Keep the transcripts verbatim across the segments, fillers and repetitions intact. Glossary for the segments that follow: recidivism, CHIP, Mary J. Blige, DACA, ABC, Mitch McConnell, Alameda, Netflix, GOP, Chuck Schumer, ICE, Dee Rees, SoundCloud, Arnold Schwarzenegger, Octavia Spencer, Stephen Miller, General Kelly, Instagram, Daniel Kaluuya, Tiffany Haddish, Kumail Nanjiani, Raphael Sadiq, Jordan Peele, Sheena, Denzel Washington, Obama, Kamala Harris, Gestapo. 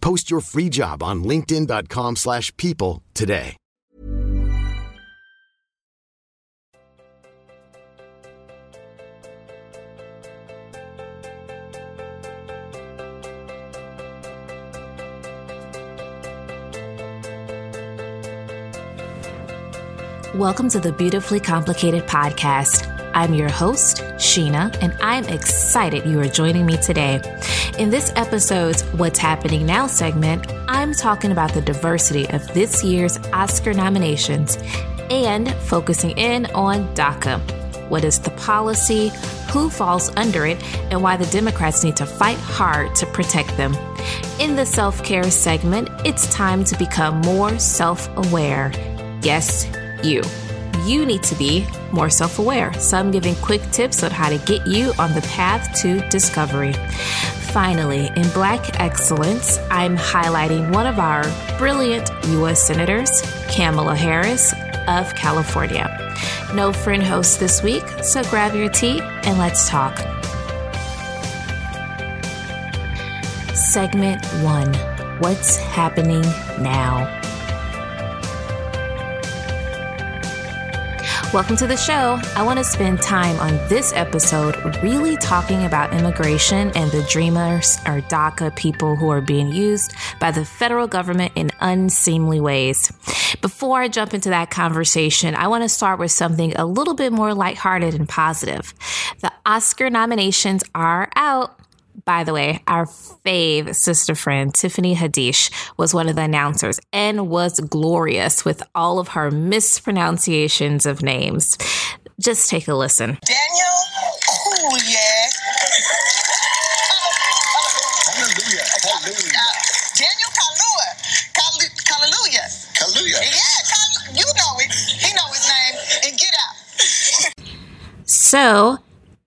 Post your free job on linkedin dot com slash people today. Welcome to the Beautifully Complicated Podcast. I'm your host, Sheena, and I'm excited you are joining me today. In this episode's What's Happening Now segment, I'm talking about the diversity of this year's Oscar nominations and focusing in on DACA. What is the policy, who falls under it, and why the Democrats need to fight hard to protect them. In the self-care segment, it's time to become more self-aware. Yes, you. You need to be more self-aware, so I'm giving quick tips on how to get you on the path to discovery. Finally, in Black Excellence, I'm highlighting one of our brilliant U S Senators, Kamala Harris of California. No friend host this week, so grab your tea and let's talk. Segment one, What's Happening Now? Welcome to the show. I want to spend time on this episode really talking about immigration and the Dreamers or DACA people who are being used by the federal government in unseemly ways. Before I jump into that conversation, I want to start with something a little bit more lighthearted and positive. The Oscar nominations are out. By the way, our fave sister friend, Tiffany Haddish, was one of the announcers and was glorious with all of her mispronunciations of names. Just take a listen. Daniel Kaluuya. Hallelujah. Hallelujah. Uh, Daniel Kaluuya. Kaluuya. Kaluuya. Yeah, you know it. He know his name. And get out. So,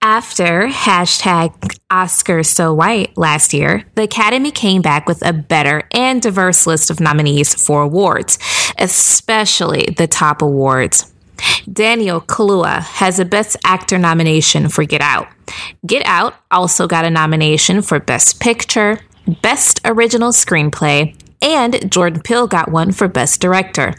after hashtag Oscars So White last year, the Academy came back with a better and diverse list of nominees for awards, especially the top awards. Daniel Kaluuya has a Best Actor nomination for Get Out. Get Out also got a nomination for Best Picture, Best Original Screenplay, and Jordan Peele got one for Best Director.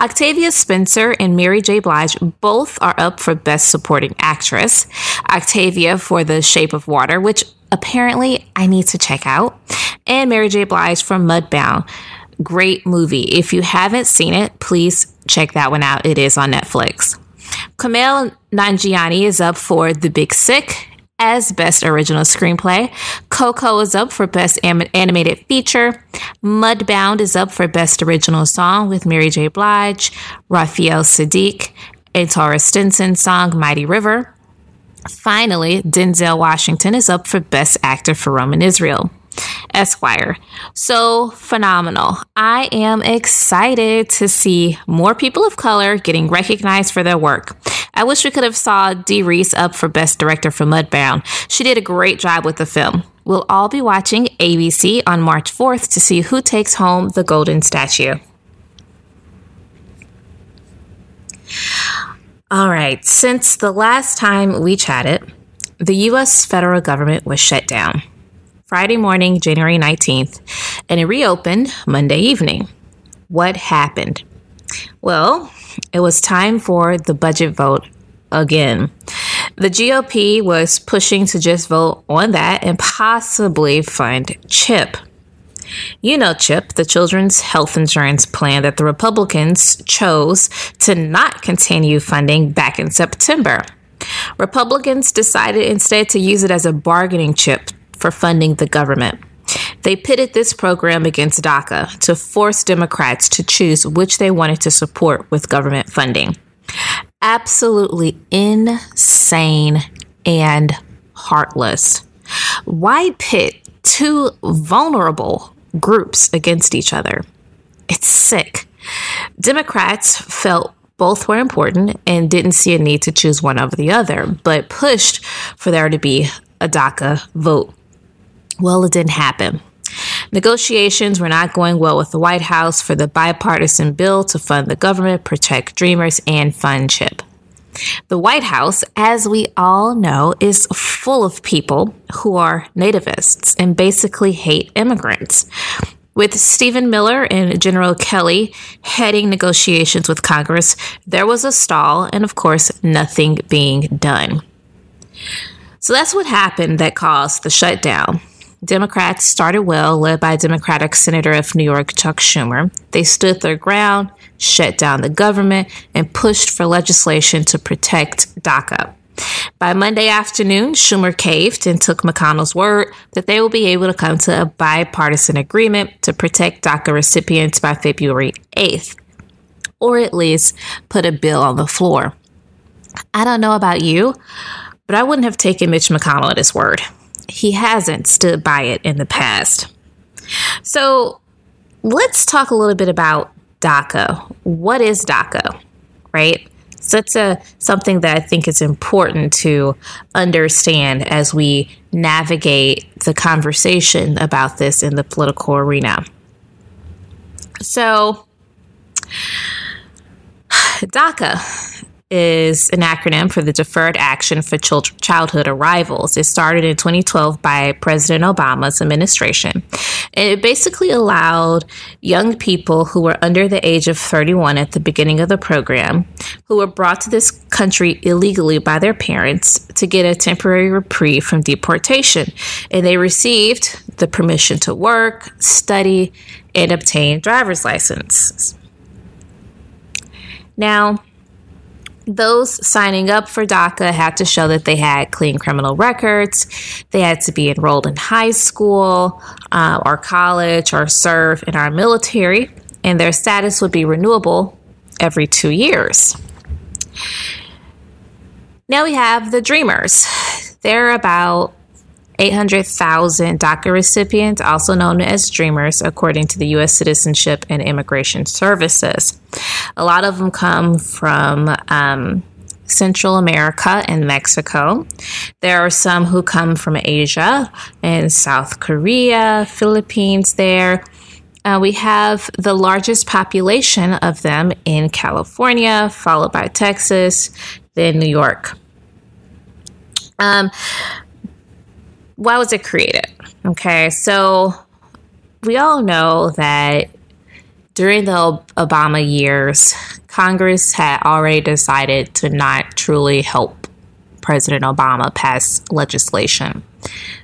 Octavia Spencer and Mary J. Blige both are up for Best Supporting Actress. Octavia for The Shape of Water, which apparently I need to check out, and Mary J. Blige for Mudbound. Great movie. If you haven't seen it, please check that one out. It is on Netflix. Kumail Nanjiani is up for The Big Sick as Best Original Screenplay. Coco is up for Best Am- Animated Feature. Mudbound is up for Best Original Song with Mary J. Blige, Raphael Sadiq, and Tara Stinson's song Mighty River. Finally, Denzel Washington is up for Best Actor for Roman Israel, Esquire. So phenomenal. I am excited to see more people of color getting recognized for their work. I wish we could have saw Dee Rees up for Best Director for Mudbound. She did a great job with the film. We'll all be watching A B C on March fourth to see who takes home the Golden Statue. All right, since the last time we chatted, the U S federal government was shut down Friday morning, January nineteenth, and it reopened Monday evening. What happened? Well, it was time for the budget vote again. The G O P was pushing to just vote on that and possibly fund CHIP. You know CHIP, the children's health insurance plan that the Republicans chose to not continue funding back in September. Republicans decided instead to use it as a bargaining chip for funding the government. They pitted this program against DACA to force Democrats to choose which they wanted to support with government funding. Absolutely insane and heartless. Why pit two vulnerable groups against each other? It's sick. Democrats felt both were important and didn't see a need to choose one over the other, but pushed for there to be a DACA vote. Well, it didn't happen. Negotiations were not going well with the White House for the bipartisan bill to fund the government, protect Dreamers, and fund CHIP. The White House, as we all know, is full of people who are nativists and basically hate immigrants. With Stephen Miller and General Kelly heading negotiations with Congress, there was a stall and, of course, nothing being done. So that's what happened that caused the shutdown. Democrats started well, led by Democratic Senator of New York, Chuck Schumer. They stood their ground, shut down the government, and pushed for legislation to protect DACA. By Monday afternoon, Schumer caved and took McConnell's word that they will be able to come to a bipartisan agreement to protect DACA recipients by February eighth, or at least put a bill on the floor. I don't know about you, but I wouldn't have taken Mitch McConnell at his word. He hasn't stood by it in the past. So let's talk a little bit about DACA. What is DACA, right? So that's a, something that I think is important to understand as we navigate the conversation about this in the political arena. So DACA is an acronym for the Deferred Action for Childhood Arrivals. It started in twenty twelve by President Obama's administration. And it basically allowed young people who were under the age of thirty-one at the beginning of the program, who were brought to this country illegally by their parents, to get a temporary reprieve from deportation. And they received the permission to work, study, and obtain driver's licenses. Now, those signing up for DACA had to show that they had clean criminal records. They had to be enrolled in high school uh, or college or serve in our military, and their status would be renewable every two years. Now we have the Dreamers. There are about eight hundred thousand DACA recipients, also known as Dreamers, according to the U S Citizenship and Immigration Services. A lot of them come from um, Central America and Mexico. There are some who come from Asia and South Korea, Philippines there. Uh, we have the largest population of them in California, followed by Texas, then New York. Um... Why was it created? Okay, so we all know that during the Obama years, Congress had already decided to not truly help President Obama pass legislation.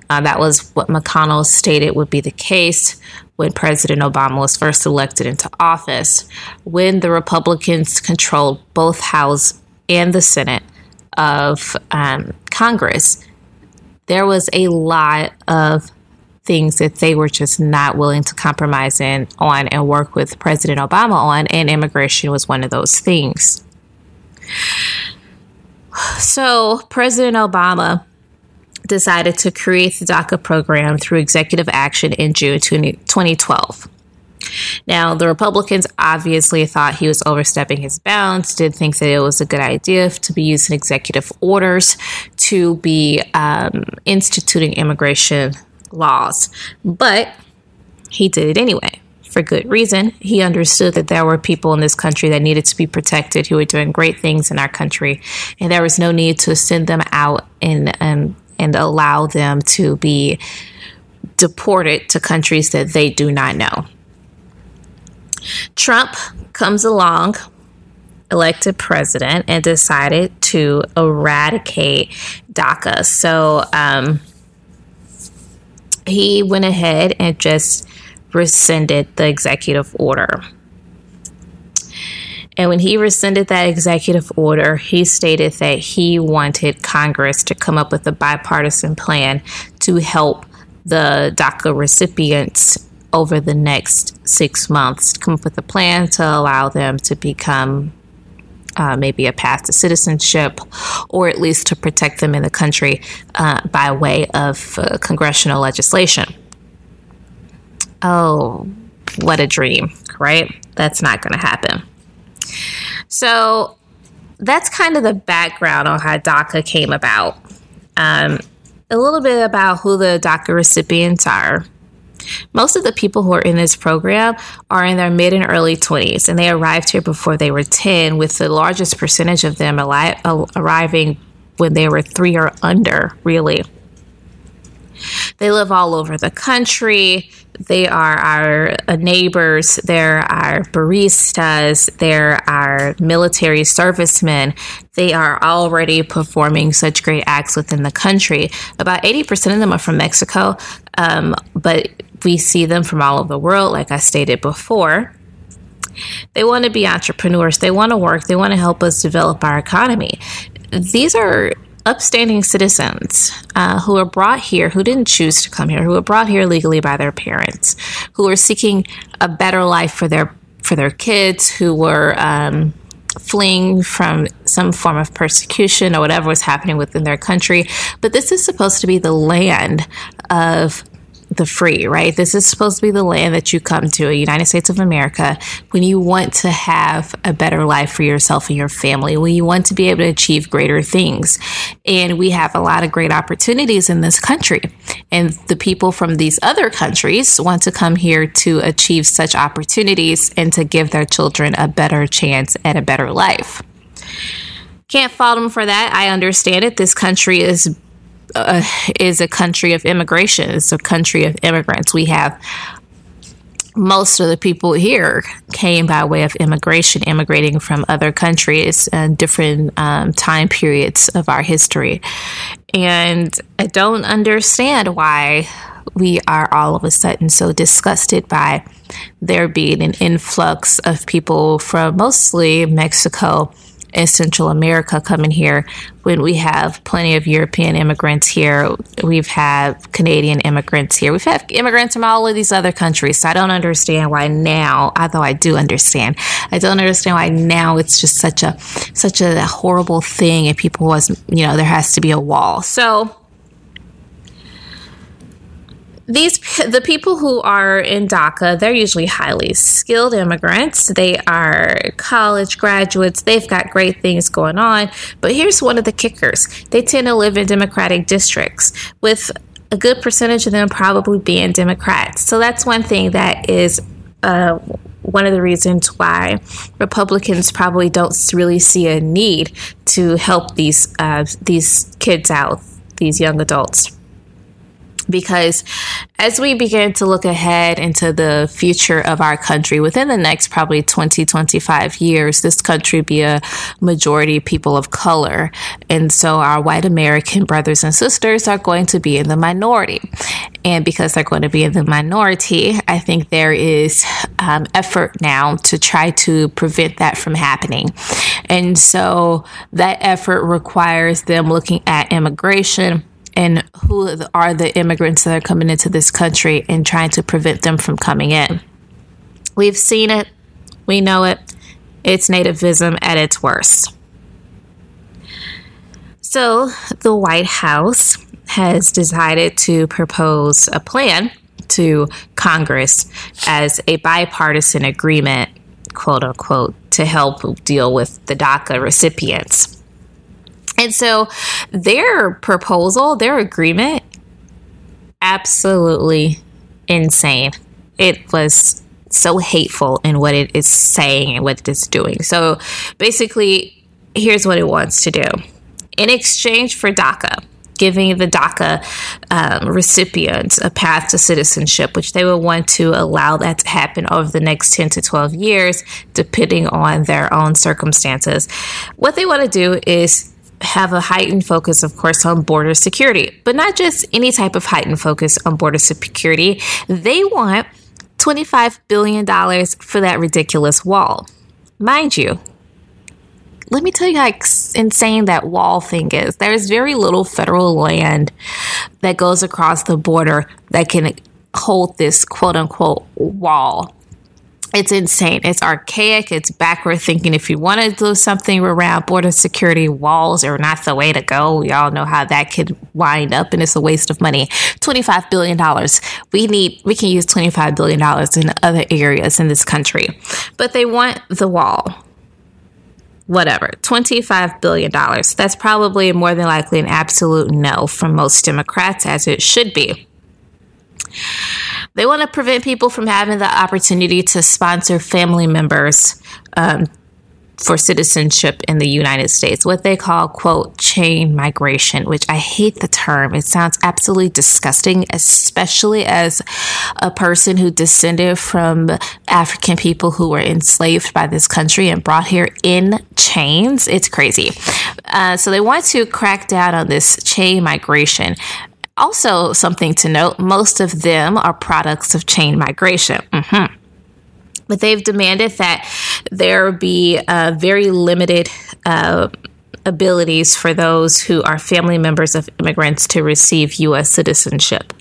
Uh, that was what McConnell stated would be the case when President Obama was first elected into office, when the Republicans controlled both House and the Senate of um, Congress. There was a lot of things that they were just not willing to compromise in on and work with President Obama on, and immigration was one of those things. So President Obama decided to create the DACA program through executive action in June twenty twelve. Now, the Republicans obviously thought he was overstepping his bounds, didn't think that it was a good idea to be using executive orders to be um, instituting immigration laws. But he did it anyway, for good reason. He understood that there were people in this country that needed to be protected, who were doing great things in our country, and there was no need to send them out and and, and allow them to be deported to countries that they do not know. Trump comes along elected president and decided to eradicate DACA. So um, he went ahead and just rescinded the executive order. And when he rescinded that executive order, he stated that he wanted Congress to come up with a bipartisan plan to help the DACA recipients over the next six months, to come up with a plan to allow them to become uh, maybe a path to citizenship, or at least to protect them in the country uh, by way of uh, congressional legislation. Oh, what a dream, right? That's not going to happen. So that's kind of the background on how DACA came about. Um, a little bit about who the DACA recipients are. Most of the people who are in this program are in their mid and early twenties, and they arrived here before they were ten, with the largest percentage of them alive, uh, arriving when they were three or under, really. They live all over the country. They are our neighbors. They're our baristas. They're our military servicemen. They are already performing such great acts within the country. About eighty percent of them are from Mexico, um, but we see them from all over the world, like I stated before. They want to be entrepreneurs. They want to work. They want to help us develop our economy. These are upstanding citizens uh, who are brought here, who didn't choose to come here, who were brought here legally by their parents, who are seeking a better life for their for their kids, who were um, fleeing from some form of persecution or whatever was happening within their country. But this is supposed to be the land of the free, right? This is supposed to be the land that you come to, the United States of America, when you want to have a better life for yourself and your family, when you want to be able to achieve greater things. And we have a lot of great opportunities in this country. And the people from these other countries want to come here to achieve such opportunities and to give their children a better chance at a better life. Can't fault them for that. I understand it. This country is Uh, is a country of immigration. It's a country of immigrants. We have most of the people here came by way of immigration, immigrating from other countries and different um, time periods of our history. And I don't understand why we are all of a sudden so disgusted by there being an influx of people from mostly Mexico in Central America coming here, when we have plenty of European immigrants here. We've had Canadian immigrants here. We've had immigrants from all of these other countries. So I don't understand why now, although I do understand, I don't understand why now it's just such a, such a horrible thing. And people wasn't, you know, there has to be a wall. So These the people who are in DACA, they're usually highly skilled immigrants. They are college graduates. They've got great things going on. But here's one of the kickers. They tend to live in Democratic districts, with a good percentage of them probably being Democrats. So that's one thing that is uh, one of the reasons why Republicans probably don't really see a need to help these uh, these kids out, these young adults. Because as we begin to look ahead into the future of our country, within the next probably twenty, twenty-five years, this country be a majority people of color. And so our white American brothers and sisters are going to be in the minority. And because they're going to be in the minority, I think there is um, effort now to try to prevent that from happening. And so that effort requires them looking at immigration and who are the immigrants that are coming into this country and trying to prevent them from coming in. We've seen it. We know it. It's nativism at its worst. So the White House has decided to propose a plan to Congress as a bipartisan agreement, quote unquote, to help deal with the DACA recipients. And so their proposal, their agreement, absolutely insane. It was so hateful in what it is saying and what it is doing. So basically, here's what it wants to do. In exchange for DACA, giving the DACA um, recipients a path to citizenship, which they would want to allow that to happen over the next ten to twelve years, depending on their own circumstances. What they want to do is have a heightened focus, of course, on border security, but not just any type of heightened focus on border security. They want twenty-five billion dollars for that ridiculous wall. Mind you, let me tell you how insane that wall thing is. There's very little federal land that goes across the border that can hold this quote-unquote wall. It's insane. It's archaic. It's backward thinking. If you want to do something around border security, walls are not the way to go. We all know how that could wind up, and it's a waste of money. twenty-five billion dollars. We need, we can use twenty-five billion dollars in other areas in this country. But they want the wall. Whatever, twenty-five billion dollars. That's probably more than likely an absolute no from most Democrats, as it should be. They want to prevent people from having the opportunity to sponsor family members um, for citizenship in the United States, what they call, quote, chain migration, which I hate the term. It sounds absolutely disgusting, especially as a person who descended from African people who were enslaved by this country and brought here in chains. It's crazy. Uh, so they want to crack down on this chain migration. Also, something to note, most of them are products of chain migration. Mm-hmm. But they've demanded that there be uh, very limited uh, abilities for those who are family members of immigrants to receive U S citizenship.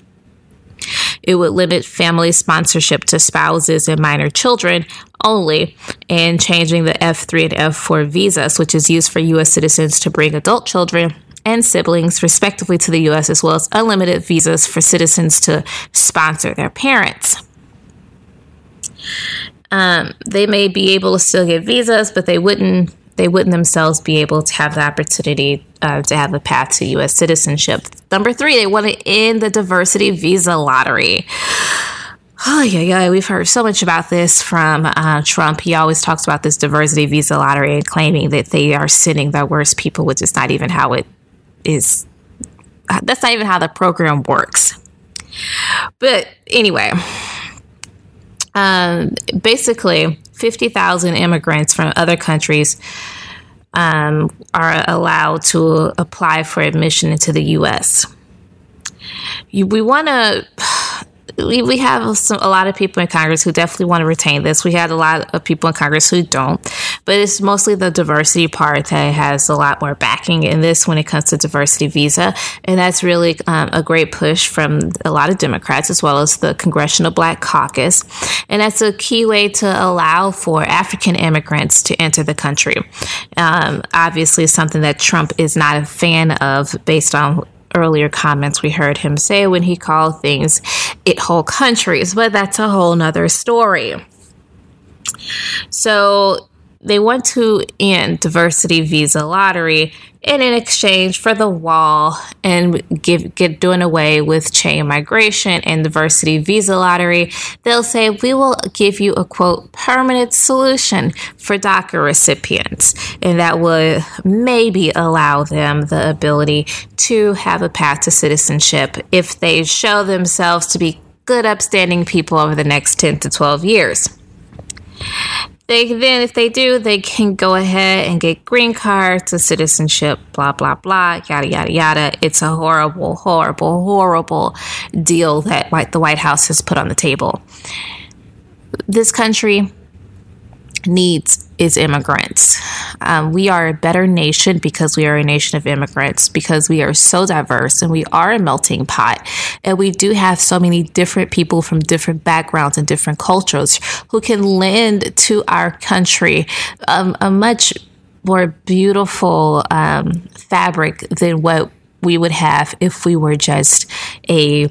It would limit family sponsorship to spouses and minor children only, and changing the F three and F four visas, which is used for U S citizens to bring adult children and siblings, respectively, to the U S, as well as unlimited visas for citizens to sponsor their parents. Um, they may be able to still get visas, but they wouldn't they wouldn't themselves be able to have the opportunity uh, to have a path to U S citizenship. Number three, they want to end the diversity visa lottery. Oh, yeah, yeah. We've heard so much about this from uh, Trump. He always talks about this diversity visa lottery and claiming that they are sending the worst people, which is not even how it is. That's not even how the program works. But anyway, um, basically, fifty thousand immigrants from other countries um, are allowed to apply for admission into the U S. You, we want to... We we have some, a lot of people in Congress who definitely want to retain this. We had a lot of people in Congress who don't. But it's mostly the diversity part that has a lot more backing in this when it comes to diversity visa. And that's really um, a great push from a lot of Democrats, as well as the Congressional Black Caucus. And that's a key way to allow for African immigrants to enter the country. Um, obviously, something that Trump is not a fan of based on earlier comments we heard him say when he called things it whole countries, but that's a whole nother story. So they want to end diversity visa lottery, and in exchange for the wall and give, get doing away with chain migration and diversity visa lottery, they'll say, we will give you a, quote, permanent solution for DACA recipients. And that would maybe allow them the ability to have a path to citizenship if they show themselves to be good, upstanding people over the next ten to twelve years. They then, if they do, they can go ahead and get green cards to citizenship, blah, blah, blah, yada, yada, yada. It's a horrible, horrible, horrible deal that like, the White House has put on the table. This country needs its immigrants. Um, we are a better nation because we are a nation of immigrants, because we are so diverse and we are a melting pot. And we do have so many different people from different backgrounds and different cultures who can lend to our country um, a much more beautiful um, fabric than what we would have if we were just a,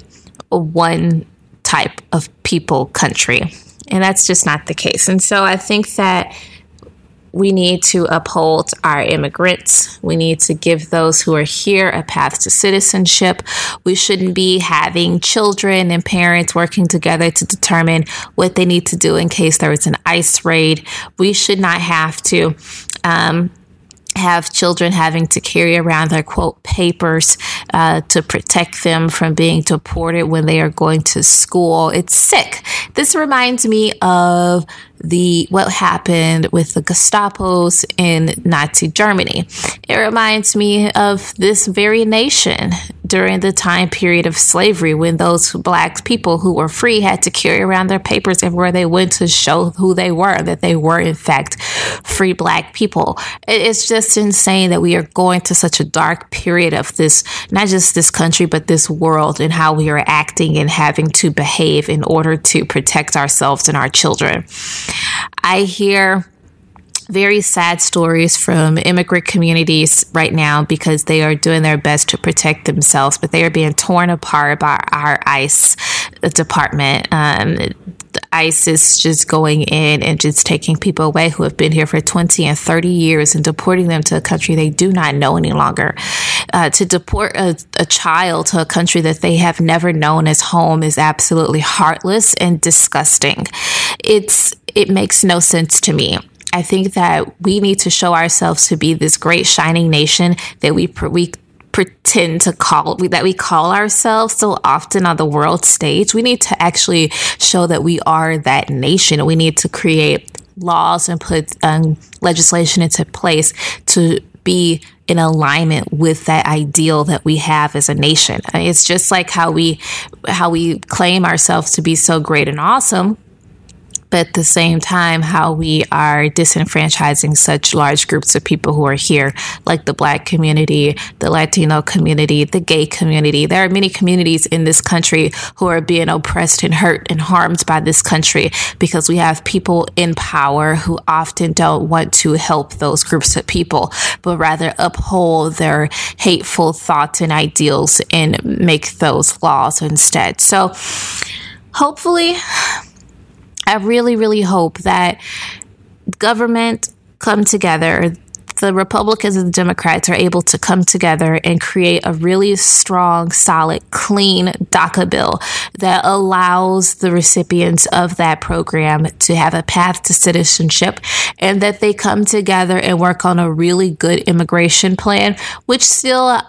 a one type of people country. And that's just not the case. And so I think that we need to uphold our immigrants. We need to give those who are here a path to citizenship. We shouldn't be having children and parents working together to determine what they need to do in case there is an ICE raid. We should not have to um, have children having to carry around their, quote, papers uh, to protect them from being deported when they are going to school. It's sick. This reminds me of the what happened with the Gestapos in Nazi Germany. It reminds me of this very nation during the time period of slavery, when those black people who were free had to carry around their papers everywhere they went to show who they were, that they were, in fact, free black people. It's just insane that we are going to such a dark period of this, not just this country, but this world, and how we are acting and having to behave in order to protect ourselves and our children. I hear very sad stories from immigrant communities right now because they are doing their best to protect themselves, but they are being torn apart by our ICE department. Um, ICE is just going in and just taking people away who have been here for twenty and thirty years and deporting them to a country they do not know any longer. Uh, to deport a, a child to a country that they have never known as home is absolutely heartless and disgusting. It's It makes no sense to me. I think that we need to show ourselves to be this great shining nation that we we pretend to call, that we call ourselves so often on the world stage. We need to actually show that we are that nation. We need to create laws and put um, legislation into place to be in alignment with that ideal that we have as a nation. I mean, it's just like how we how we claim ourselves to be so great and awesome, but at the same time, how we are disenfranchising such large groups of people who are here, like the Black community, the Latino community, the gay community. There are many communities in this country who are being oppressed and hurt and harmed by this country because we have people in power who often don't want to help those groups of people, but rather uphold their hateful thoughts and ideals and make those laws instead. So hopefully, I really, really hope that government come together, the Republicans and the Democrats are able to come together and create a really strong, solid, clean DACA bill that allows the recipients of that program to have a path to citizenship, and that they come together and work on a really good immigration plan, which still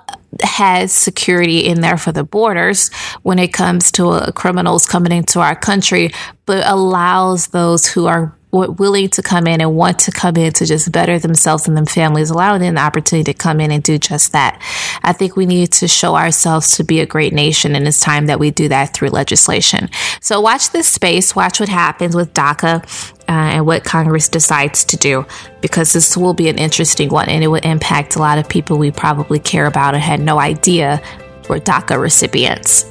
has security in there for the borders when it comes to uh, criminals coming into our country, but allows those who are willing to come in and want to come in to just better themselves and their families, allowing them the opportunity to come in and do just that. I think we need to show ourselves to be a great nation, and it's time that we do that through legislation. So watch this space, watch what happens with DACA uh, and what Congress decides to do, because this will be an interesting one, and it will impact a lot of people we probably care about and had no idea were DACA recipients.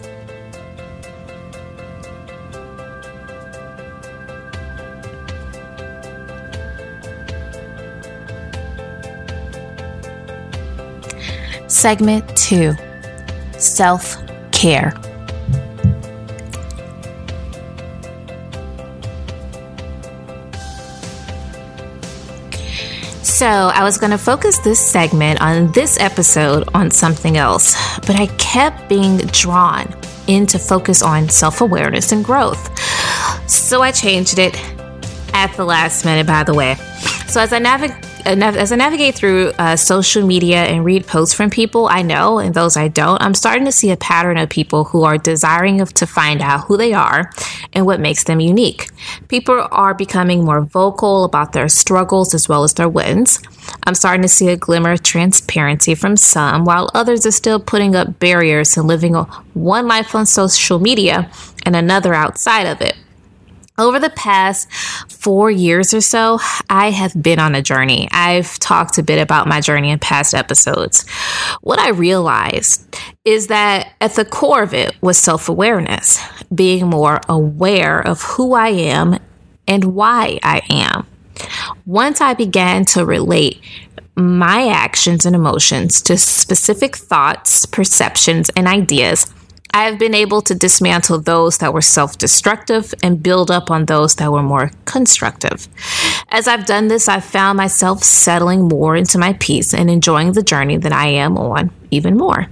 Segment two, self-care. So I was going to focus this segment on this episode on something else, but I kept being drawn in to focus on self-awareness and growth. So I changed it at the last minute, by the way. So as I navigate As I navigate through uh, social media and read posts from people I know and those I don't, I'm starting to see a pattern of people who are desiring of, to find out who they are and what makes them unique. People are becoming more vocal about their struggles as well as their wins. I'm starting to see a glimmer of transparency from some, while others are still putting up barriers and living one life on social media and another outside of it. Over the past four years or so, I have been on a journey. I've talked a bit about my journey in past episodes. What I realized is that at the core of it was self-awareness, being more aware of who I am and why I am. Once I began to relate my actions and emotions to specific thoughts, perceptions, and ideas, I have been able to dismantle those that were self-destructive and build up on those that were more constructive. As I've done this, I've found myself settling more into my peace and enjoying the journey that I am on even more.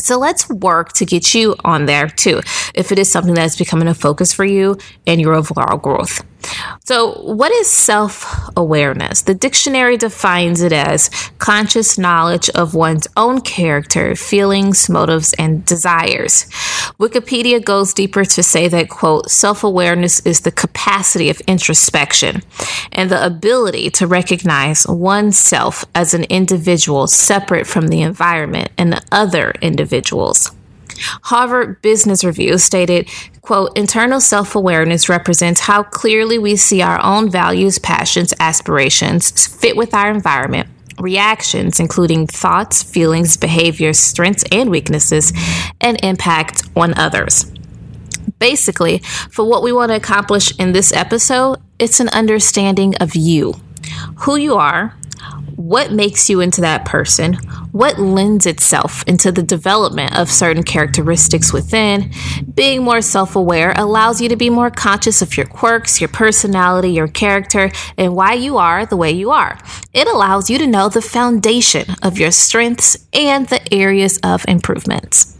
So let's work to get you on there too, if it is something that's becoming a focus for you and your overall growth. So what is self-awareness? The dictionary defines it as conscious knowledge of one's own character, feelings, motives, and desires. Wikipedia goes deeper to say that, quote, self-awareness is the capacity of introspection and the ability to recognize oneself as an individual separate from the environment and other individuals. Harvard Business Review stated, quote, internal self-awareness represents how clearly we see our own values, passions, aspirations fit with our environment, reactions, including thoughts, feelings, behaviors, strengths, and weaknesses, and impact on others. Basically, for what we want to accomplish in this episode, it's an understanding of you, who you are, what makes you into that person, what lends itself into the development of certain characteristics within. Being more self-aware allows you to be more conscious of your quirks, your personality, your character, and why you are the way you are. It allows you to know the foundation of your strengths and the areas of improvements.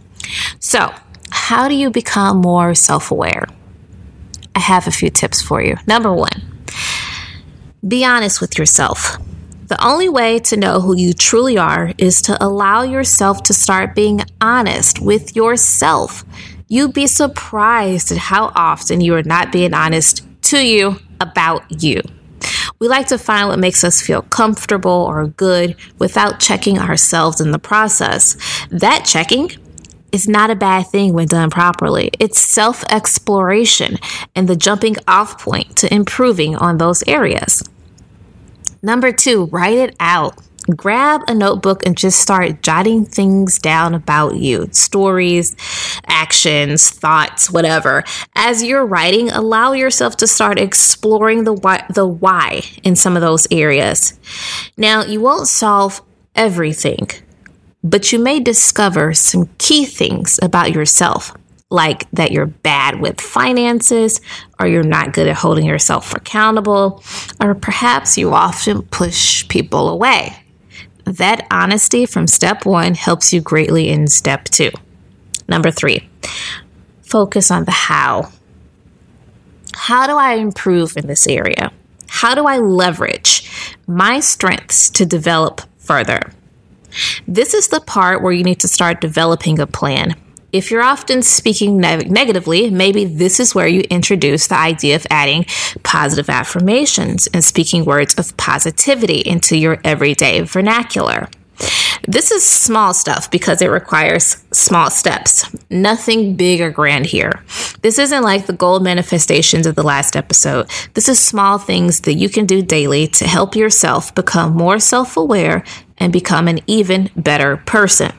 So, how do you become more self-aware? I have a few tips for you. Number one, be honest with yourself. The only way to know who you truly are is to allow yourself to start being honest with yourself. You'd be surprised at how often you are not being honest to you about you. We like to find what makes us feel comfortable or good without checking ourselves in the process. That checking is not a bad thing when done properly. It's self-exploration and the jumping off point to improving on those areas. Number two, write it out. Grab a notebook and just start jotting things down about you. Stories, actions, thoughts, whatever. As you're writing, allow yourself to start exploring the why, the why in some of those areas. Now, you won't solve everything, but you may discover some key things about yourself, like that you're bad with finances, or you're not good at holding yourself accountable, or perhaps you often push people away. That honesty from step one helps you greatly in step two. Number three, focus on the how. How do I improve in this area? How do I leverage my strengths to develop further? This is the part where you need to start developing a plan. If you're often speaking neg- negatively, maybe this is where you introduce the idea of adding positive affirmations and speaking words of positivity into your everyday vernacular. This is small stuff because it requires small steps. Nothing big or grand here. This isn't like the goal manifestations of the last episode. This is small things that you can do daily to help yourself become more self-aware and become an even better person.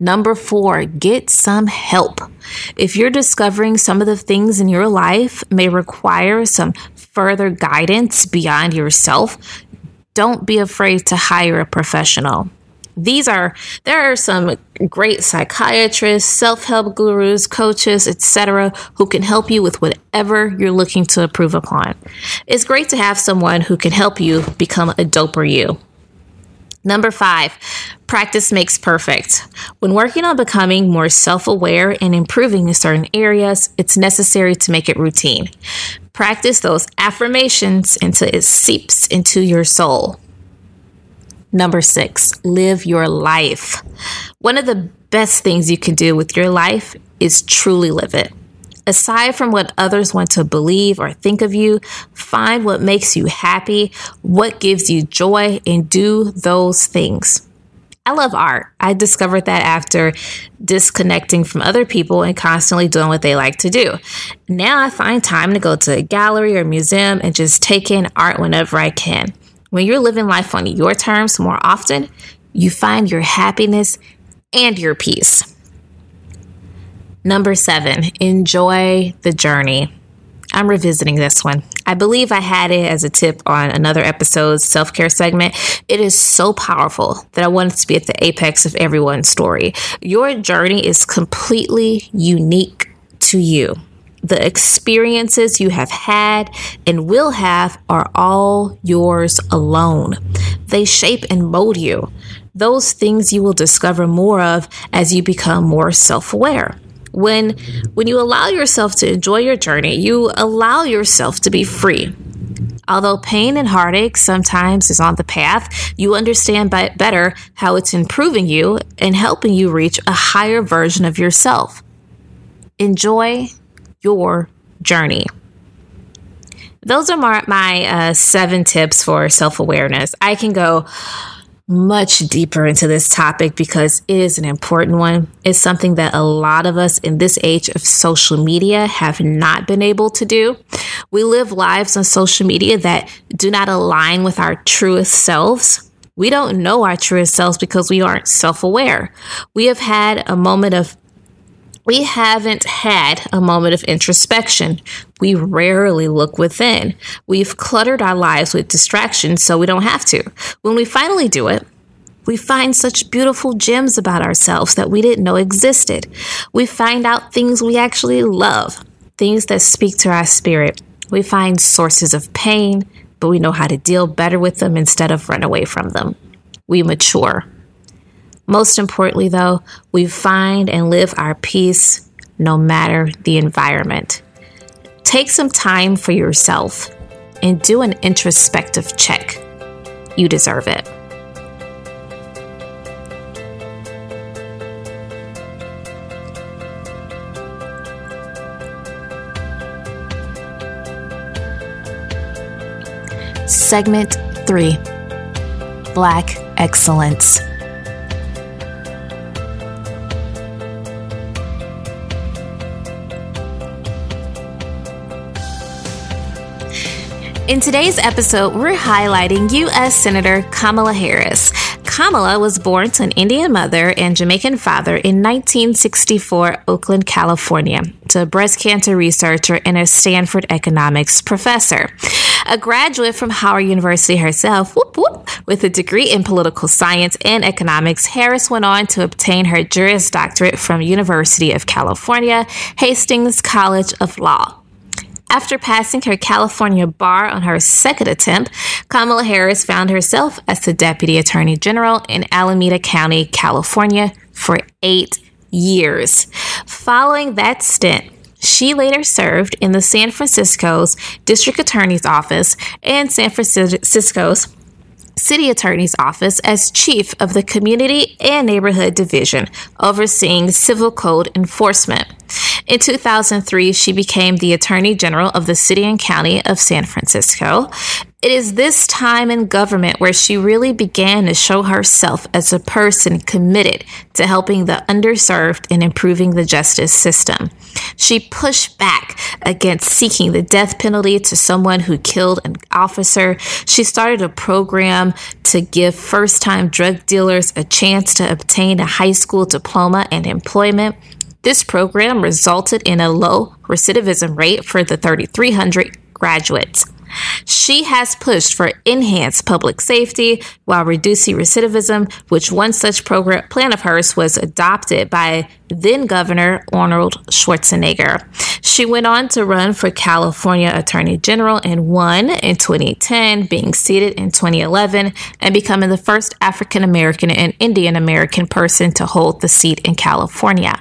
Number four, get some help. If you're discovering some of the things in your life may require some further guidance beyond yourself, don't be afraid to hire a professional. These are, there are some great psychiatrists, self-help gurus, coaches, et cetera, who can help you with whatever you're looking to improve upon. It's great to have someone who can help you become a doper you. Number five, practice makes perfect. When working on becoming more self-aware and improving in certain areas, it's necessary to make it routine. Practice those affirmations until it seeps into your soul. Number six, live your life. One of the best things you can do with your life is truly live it. Aside from what others want to believe or think of you, find what makes you happy, what gives you joy, and do those things. I love art. I discovered that after disconnecting from other people and constantly doing what they like to do. Now I find time to go to a gallery or museum and just take in art whenever I can. When you're living life on your terms more often, you find your happiness and your peace. Number seven, enjoy the journey. I'm revisiting this one. I believe I had it as a tip on another episode's self-care segment. It is so powerful that I want it to be at the apex of everyone's story. Your journey is completely unique to you. The experiences you have had and will have are all yours alone. They shape and mold you. Those things you will discover more of as you become more self-aware. When when you allow yourself to enjoy your journey, you allow yourself to be free. Although pain and heartache sometimes is on the path, you understand better how it's improving you and helping you reach a higher version of yourself. Enjoy your journey. Those are my, my uh, seven tips for self-awareness. I can go much deeper into this topic because it is an important one. It's something that a lot of us in this age of social media have not been able to do. We live lives on social media that do not align with our truest selves. We don't know our truest selves because we aren't self-aware. We have had a moment of We haven't had a moment of introspection. We rarely look within. We've cluttered our lives with distractions so we don't have to. When we finally do it, we find such beautiful gems about ourselves that we didn't know existed. We find out things we actually love, things that speak to our spirit. We find sources of pain, but we know how to deal better with them instead of run away from them. We mature. Most importantly, though, we find and live our peace no matter the environment. Take some time for yourself and do an introspective check. You deserve it. Segment three, Black Excellence. In today's episode, we're highlighting U S Senator Kamala Harris. Kamala was born to an Indian mother and Jamaican father in nineteen sixty-four, Oakland, California, to a breast cancer researcher and a Stanford economics professor. A graduate from Howard University herself, whoop, whoop, with a degree in political science and economics, Harris went on to obtain her Juris Doctorate from University of California, Hastings College of Law. After passing her California bar on her second attempt, Kamala Harris found herself as the Deputy Attorney General in Alameda County, California, for eight years. Following that stint, she later served in the San Francisco's District Attorney's Office and San Francisco's City Attorney's Office as Chief of the Community and Neighborhood Division, overseeing civil code enforcement. In two thousand three, she became the Attorney General of the City and County of San Francisco. It is this time in government where she really began to show herself as a person committed to helping the underserved and improving the justice system. She pushed back against seeking the death penalty to someone who killed an officer. She started a program to give first-time drug dealers a chance to obtain a high school diploma and employment. This program resulted in a low recidivism rate for the three thousand three hundred graduates. She has pushed for enhanced public safety while reducing recidivism, which one such program plan of hers was adopted by then-Governor Arnold Schwarzenegger. She went on to run for California Attorney General and won in twenty ten, being seated in twenty eleven and becoming the first African-American and Indian-American person to hold the seat in California.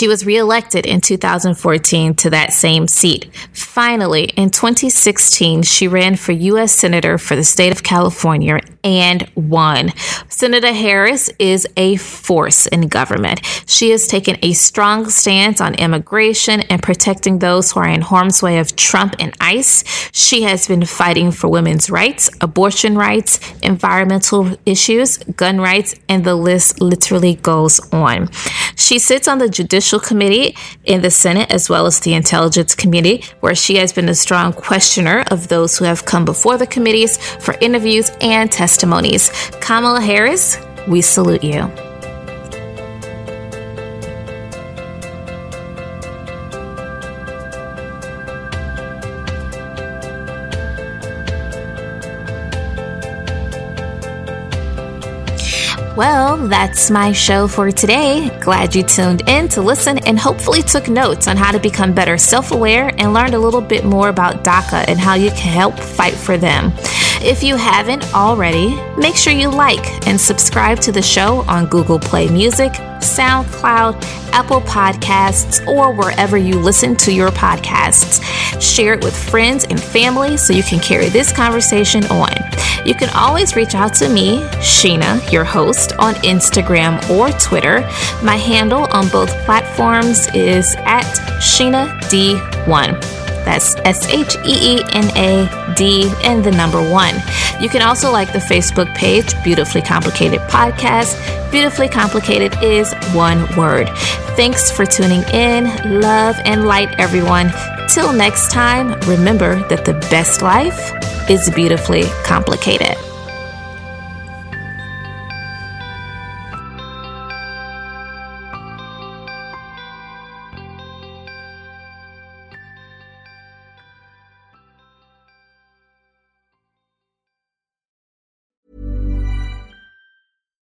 She was reelected in two thousand fourteen to that same seat. Finally, in twenty sixteen, she ran for U S Senator for the state of California and won. Senator Harris is a force in government. She has taken a strong stance on immigration and protecting those who are in harm's way of Trump and ICE. She has been fighting for women's rights, abortion rights, environmental issues, gun rights, and the list literally goes on. She sits on the judicial Committee in the Senate, as well as the Intelligence Committee, where she has been a strong questioner of those who have come before the committees for interviews and testimonies. Kamala Harris, we salute you. Well, that's my show for today. Glad you tuned in to listen and hopefully took notes on how to become better self-aware and learned a little bit more about DACA and how you can help fight for them. If you haven't already, make sure you like and subscribe to the show on Google Play Music, SoundCloud, Apple Podcasts, or wherever you listen to your podcasts. Share it with friends and family so you can carry this conversation on. You can always reach out to me, Sheena, your host, on Instagram or Twitter. My handle on both platforms is at Sheena D one. That's S H E E N A D and the number one. You can also like the Facebook page, Beautifully Complicated Podcast. Beautifully Complicated is one word. Thanks for tuning in. Love and light, everyone. Till next time, remember that the best life is beautifully complicated.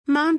Mom